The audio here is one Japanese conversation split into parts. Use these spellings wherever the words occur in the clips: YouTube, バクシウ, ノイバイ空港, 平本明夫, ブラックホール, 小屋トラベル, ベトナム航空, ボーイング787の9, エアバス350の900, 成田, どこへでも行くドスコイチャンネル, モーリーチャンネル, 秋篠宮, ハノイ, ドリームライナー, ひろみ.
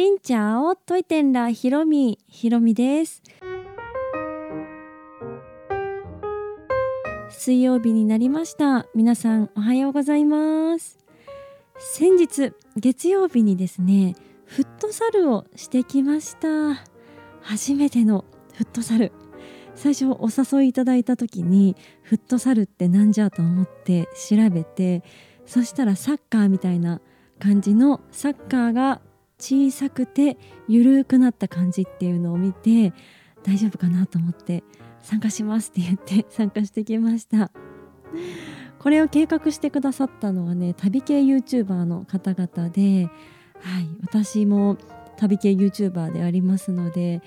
しんちゃんをといてんらひろみです。水曜日になりました。皆さんおはようございます。先日月曜日にですねフットサルをしてきました。初めてのフットサル、最初お誘いいただいた時にフットサルってなんじゃと思って調べて、そしたらサッカーみたいな感じのサッカーが小さくて緩くなった感じっていうのを見て、大丈夫かなと思って参加しますって言って参加してきました。これを計画してくださったのはね、旅系 YouTuber の方々で、はい、私も旅系 YouTuber でありますので、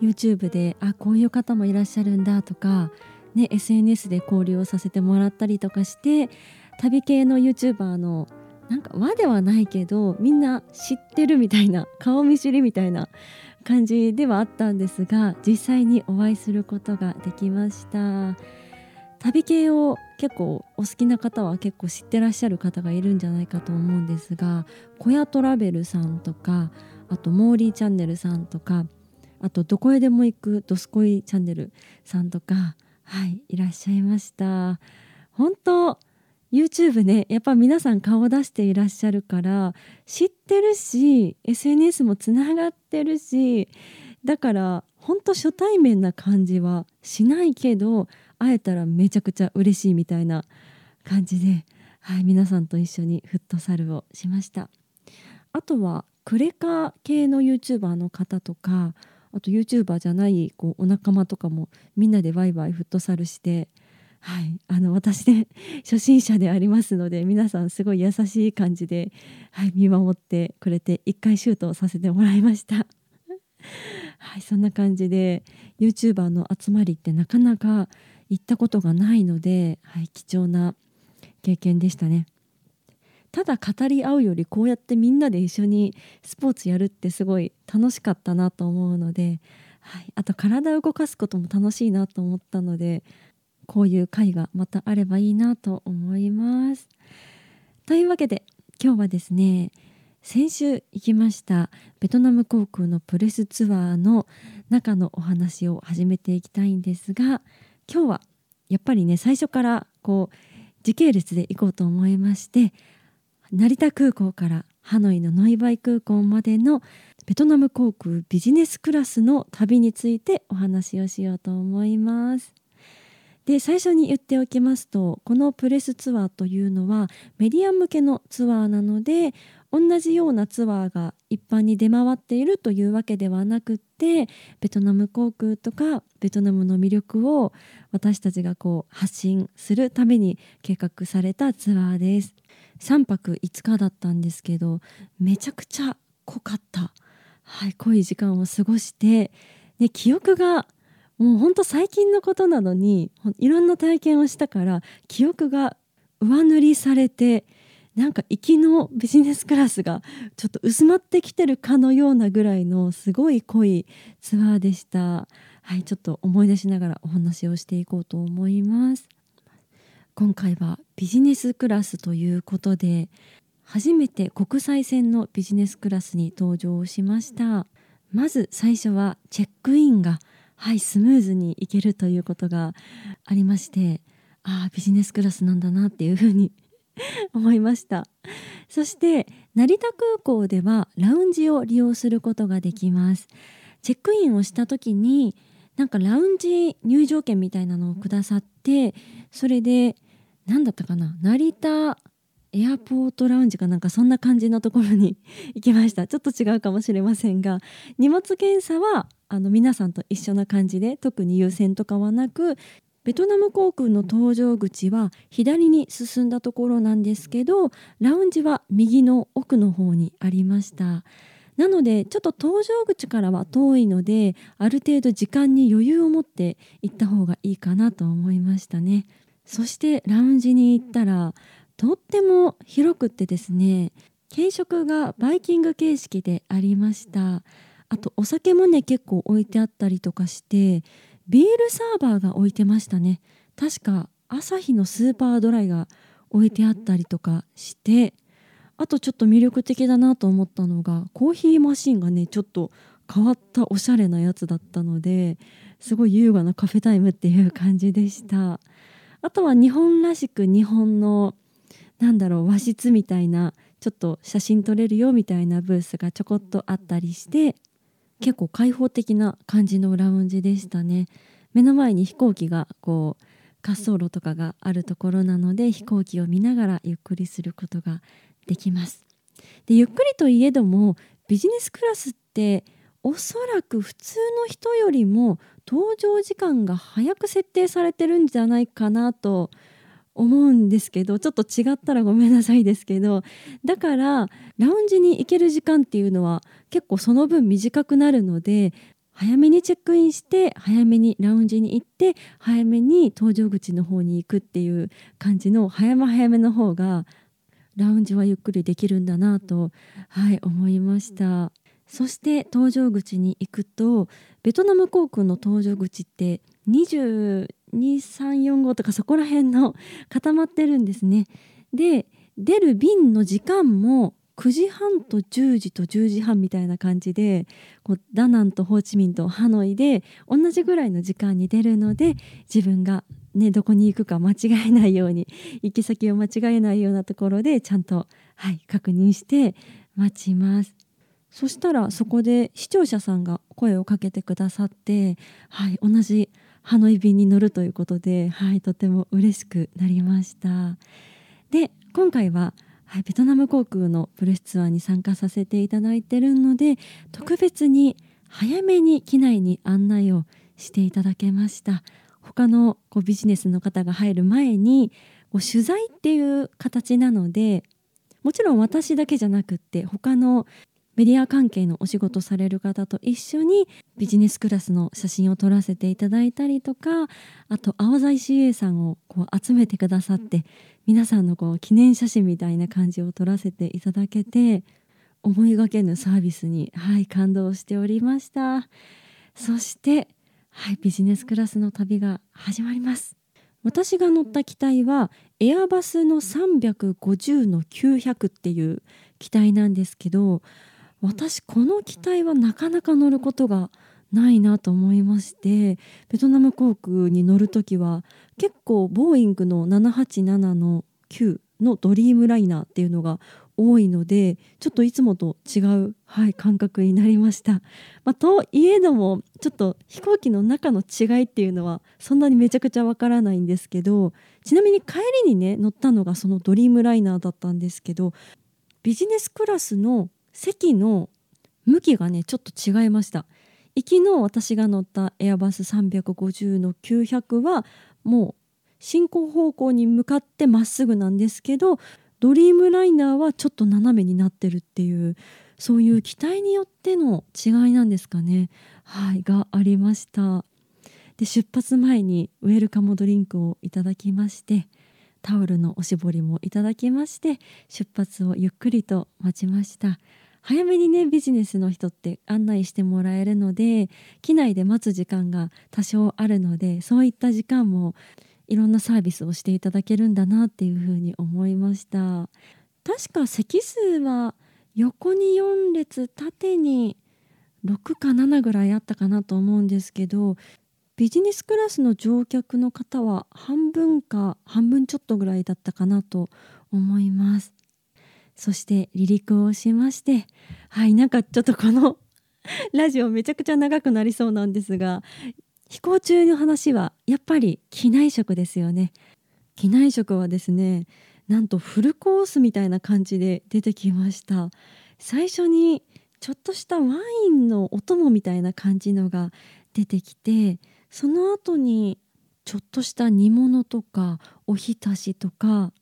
YouTube でこういう方もいらっしゃるんだとか、ね、SNS で交流をさせてもらったりとかして、旅系の YouTuber のなんか輪ではないけどみんな知ってるみたいな、顔見知りみたいな感じではあったんですが、実際にお会いすることができました。旅系を結構お好きな方は結構知ってらっしゃる方がいるんじゃないかと思うんですが、小屋トラベルさんとか、あとモーリーチャンネルさんとか、あとどこへでも行くドスコイチャンネルさんとか、はい、いらっしゃいました。本当 YouTube ね、やっぱ皆さん顔を出していらっしゃるから知ってるし、 SNS もつながってるし、だから本当初対面な感じはしないけど、会えたらめちゃくちゃ嬉しいみたいな感じで、はい、皆さんと一緒にフットサルをしました。あとはクレカ系の YouTuber の方とか、あと YouTuber じゃないお仲間とかもみんなでワイワイフットサルして、はい、私ね初心者でありますので、皆さんすごい優しい感じで、はい、見守ってくれて1回シュートをさせてもらいました、はい、そんな感じで YouTuber の集まりってなかなか行ったことがないので、はい、貴重な経験でしたね。ただ語り合うよりこうやってみんなで一緒にスポーツやるってすごい楽しかったなと思うので、はい、あと体を動かすことも楽しいなと思ったので、こういう会がまたあればいいなと思います。というわけで今日はですね、先週行きましたベトナム航空のプレスツアーの中のお話を始めていきたいんですが、今日はやっぱりね最初から時系列で行こうと思いまして、成田空港からハノイのノイバイ空港までのベトナム航空ビジネスクラスの旅についてお話をしようと思います。で、最初に言っておきますと、このプレスツアーというのはメディア向けのツアーなので、同じようなツアーが一般に出回っているというわけではなくって、ベトナム航空とかベトナムの魅力を私たちが発信するために計画されたツアーです。3泊5日だったんですけど、めちゃくちゃ濃かった、はい、濃い時間を過ごして、ね、記憶がもうほんと最近のことなのにいろんな体験をしたから記憶が上塗りされて、なんか行きのビジネスクラスがちょっと薄まってきてるかのようなぐらいのすごい濃いツアーでした、はい、ちょっと思い出しながらお話をしていこうと思います。今回はビジネスクラスということで、初めて国際線のビジネスクラスに搭乗しました。まず最初はチェックインが、はい、スムーズに行けるということがありまして、ビジネスクラスなんだなっていうふうに思いました。そして成田空港ではラウンジを利用することができます。チェックインをした時になんかラウンジ入場券みたいなのをくださって、それで何だったかな、成田エアポートラウンジかなんかそんな感じのところに行きました。ちょっと違うかもしれませんが、荷物検査は皆さんと一緒な感じで、特に優先とかはなく、ベトナム航空の搭乗口は左に進んだところなんですけど、ラウンジは右の奥の方にありました。なのでちょっと搭乗口からは遠いので、ある程度時間に余裕を持って行った方がいいかなと思いましたね。そしてラウンジに行ったらとっても広くってですね、軽食がバイキング形式でありました。あとお酒もね結構置いてあったりとかして、ビールサーバーが置いてましたね。確かアサヒのスーパードライが置いてあったりとかして、あとちょっと魅力的だなと思ったのがコーヒーマシンがねちょっと変わったおしゃれなやつだったので、すごい優雅なカフェタイムっていう感じでした。あとは日本らしく日本の和室みたいなちょっと写真撮れるよみたいなブースがちょこっとあったりして、結構開放的な感じのラウンジでしたね。目の前に飛行機がこう滑走路とかがあるところなので、飛行機を見ながらゆっくりすることができます。で、ゆっくりといえどもビジネスクラスっておそらく普通の人よりも搭乗時間が早く設定されてるんじゃないかなと思うんですけど、ちょっと違ったらごめんなさいですけど、だからラウンジに行ける時間っていうのは結構その分短くなるので、早めにチェックインして早めにラウンジに行って早めに搭乗口の方に行くっていう感じの早めの方がラウンジはゆっくりできるんだなと、思いました。そして搭乗口に行くと、ベトナム航空の搭乗口って22、3、4、5とかそこら辺の固まってるんですね。で、出る便の時間も9時半と10時と10時半みたいな感じで、こうダナンとホーチミンとハノイで同じぐらいの時間に出るので、自分が、どこに行くか間違えないように、行き先を間違えないようなところでちゃんと、確認して待ちます。そしたらそこで視聴者さんが声をかけてくださって、同じハノイ便に乗るということで、とても嬉しくなりました。で、今回は、ベトナム航空のプレスツアーに参加させていただいているので、特別に早めに機内に案内をしていただけました。他のビジネスの方が入る前に取材っていう形なので、もちろん私だけじゃなくって他のメディア関係のお仕事される方と一緒にビジネスクラスの写真を撮らせていただいたりとか、あと青材 CA さんを集めてくださって、皆さんの記念写真みたいな感じを撮らせていただけて、思いがけぬサービスに、感動しておりました。そして、ビジネスクラスの旅が始まります。私が乗った機体はエアバスの350の900っていう機体なんですけど、私この機体はなかなか乗ることがないなと思いまして、ベトナム航空に乗るときは結構ボーイングの787の9のドリームライナーっていうのが多いので、ちょっといつもと違う、感覚になりました。といえどもちょっと飛行機の中の違いっていうのはそんなにめちゃくちゃわからないんですけど、ちなみに帰りにね乗ったのがそのドリームライナーだったんですけど、ビジネスクラスの席の向きがねちょっと違いました。行きの私が乗ったエアバス350の900はもう進行方向に向かってまっすぐなんですけど、ドリームライナーはちょっと斜めになってるっていう、そういう機体によっての違いなんですかね、がありました。で、出発前にウェルカムドリンクをいただきまして、タオルのおしぼりもいただきまして、出発をゆっくりと待ちました。早めにねビジネスの人って案内してもらえるので、機内で待つ時間が多少あるので、そういった時間もいろんなサービスをしていただけるんだなっていうふうに思いました。確か席数は横に4列縦に6か7ぐらいあったかなと思うんですけど、ビジネスクラスの乗客の方は半分ちょっとぐらいだったかなと思います。そして離陸をしまして、ちょっとこのラジオめちゃくちゃ長くなりそうなんですが、飛行中の話はやっぱり機内食ですよね。機内食はですね、なんとフルコースみたいな感じで出てきました。最初にちょっとしたワインのお供みたいな感じのが出てきて、その後にちょっとした煮物とかおひたしとか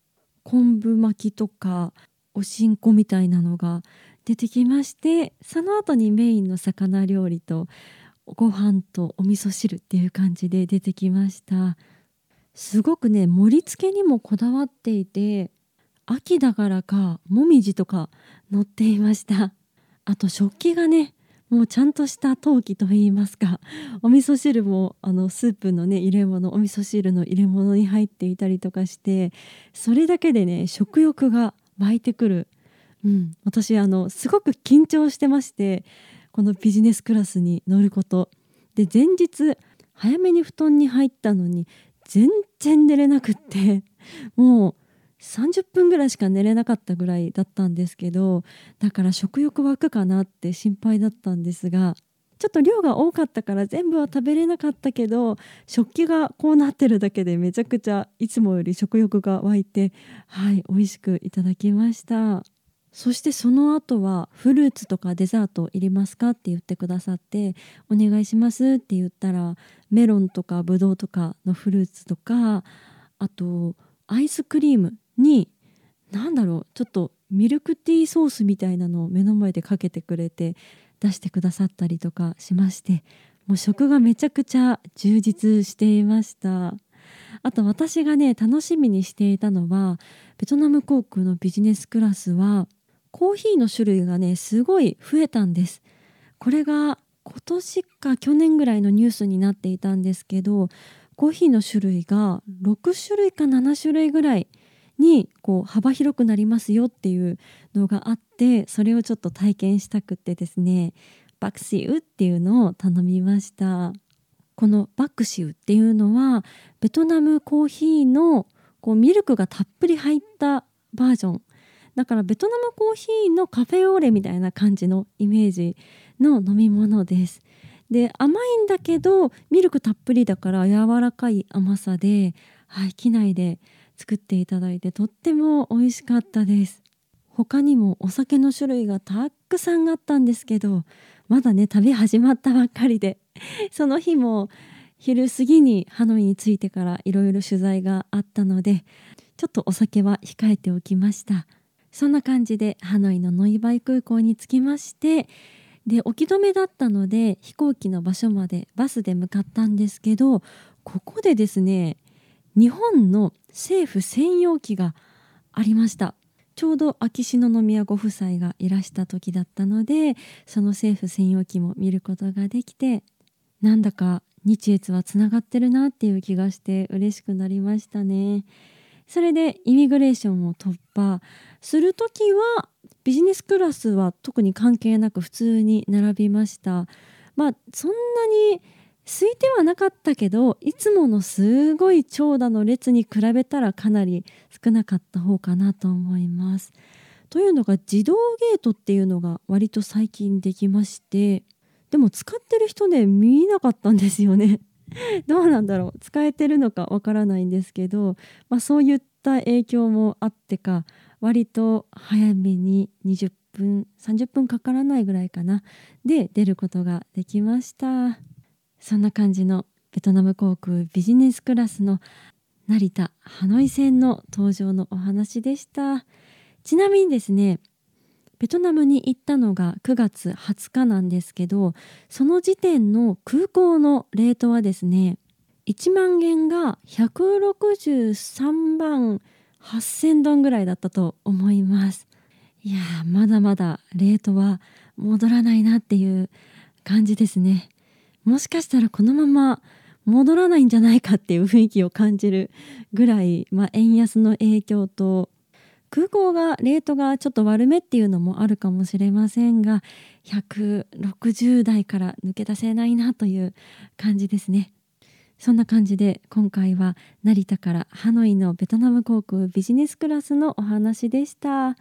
昆布巻きとかおしんこみたいなのが出てきまして、その後にメインの魚料理とご飯とお味噌汁っていう感じで出てきました。すごくね盛り付けにもこだわっていて、秋だからかもみじとか乗っていました。あと食器がねもうちゃんとした陶器といいますか、お味噌汁もスープのね入れ物、お味噌汁の入れ物に入っていたりとかして、それだけでね食欲が湧いてくる私すごく緊張してまして、このビジネスクラスに乗ることで前日早めに布団に入ったのに全然寝れなくって、もう30分ぐらいしか寝れなかったぐらいだったんですけど、だから食欲湧くかなって心配だったんですが、ちょっと量が多かったから全部は食べれなかったけど、食器がこうなってるだけでめちゃくちゃいつもより食欲が湧いて、美味しくいただきました。そしてその後はフルーツとかデザートいりますかって言ってくださって、お願いしますって言ったら、メロンとかブドウとかのフルーツとか、あとアイスクリームにちょっとミルクティーソースみたいなのを目の前でかけてくれて出してくださったりとかしまして、もう食がめちゃくちゃ充実していました。あと私がね楽しみにしていたのは、ベトナム航空のビジネスクラスはコーヒーの種類がねすごい増えたんです。これが今年か去年ぐらいのニュースになっていたんですけど、コーヒーの種類が6種類か7種類ぐらいに幅広くなりますよっていうのがあって、それをちょっと体験したくてですね、バクシウっていうのを頼みました。このバクシウっていうのはベトナムコーヒーのミルクがたっぷり入ったバージョンだから、ベトナムコーヒーのカフェオーレみたいな感じのイメージの飲み物です。で、甘いんだけどミルクたっぷりだから柔らかい甘さで、機内で作っていただいてとっても美味しかったです。他にもお酒の種類がたくさんあったんですけど、まだね旅始まったばっかりで、その日も昼過ぎにハノイに着いてからいろいろ取材があったので、ちょっとお酒は控えておきました。そんな感じでハノイのノイバイ空港に着きまして、で置き止めだったので飛行機の場所までバスで向かったんですけど、ここでですね日本の政府専用機がありました。ちょうど秋篠宮ご夫妻がいらした時だったので、その政府専用機も見ることができて、なんだか日越はつながってるなっていう気がして嬉しくなりましたね。それでイミグレーションを突破するときはビジネスクラスは特に関係なく普通に並びました。そんなに空いてはなかったけど、いつものすごい長蛇の列に比べたらかなり少なかった方かなと思います。というのが自動ゲートっていうのが割と最近できまして、でも使ってる人ね見なかったんですよねどうなんだろう、使えてるのかわからないんですけど、そういった影響もあってか、割と早めに20分30分かからないぐらいかなで出ることができました。そんな感じのベトナム航空ビジネスクラスの成田ハノイ線の搭乗のお話でした。ちなみにですね、ベトナムに行ったのが9月20日なんですけど、その時点の空港のレートはですね、1万元が163万8000ドンぐらいだったと思います。いやー、まだまだレートは戻らないなっていう感じですね。もしかしたらこのまま戻らないんじゃないかっていう雰囲気を感じるぐらい、円安の影響と空港がレートがちょっと悪めっていうのもあるかもしれませんが、160台から抜け出せないなという感じですね。そんな感じで今回は成田からハノイのベトナム航空ビジネスクラスのお話でした。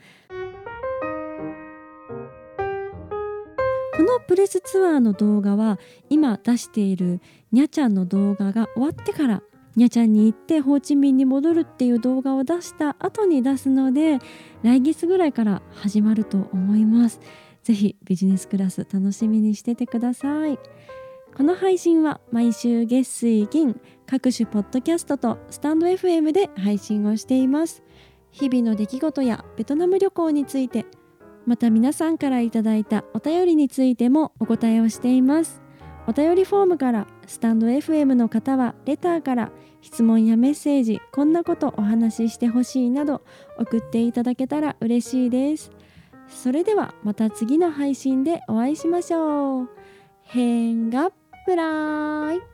このプレスツアーの動画は、今出しているにゃちゃんの動画が終わってから、にゃちゃんに行ってホーチミンに戻るっていう動画を出した後に出すので、来月ぐらいから始まると思います。ぜひビジネスクラス楽しみにしててください。この配信は毎週月水金、各種ポッドキャストとスタンド FM で配信をしています。日々の出来事やベトナム旅行について、また皆さんからいただいたお便りについてもお答えをしています。お便りフォームから、スタンド FM の方はレターから、質問やメッセージ、こんなことお話ししてほしいなど送っていただけたら嬉しいです。それではまた次の配信でお会いしましょう。へんがっぷらーい。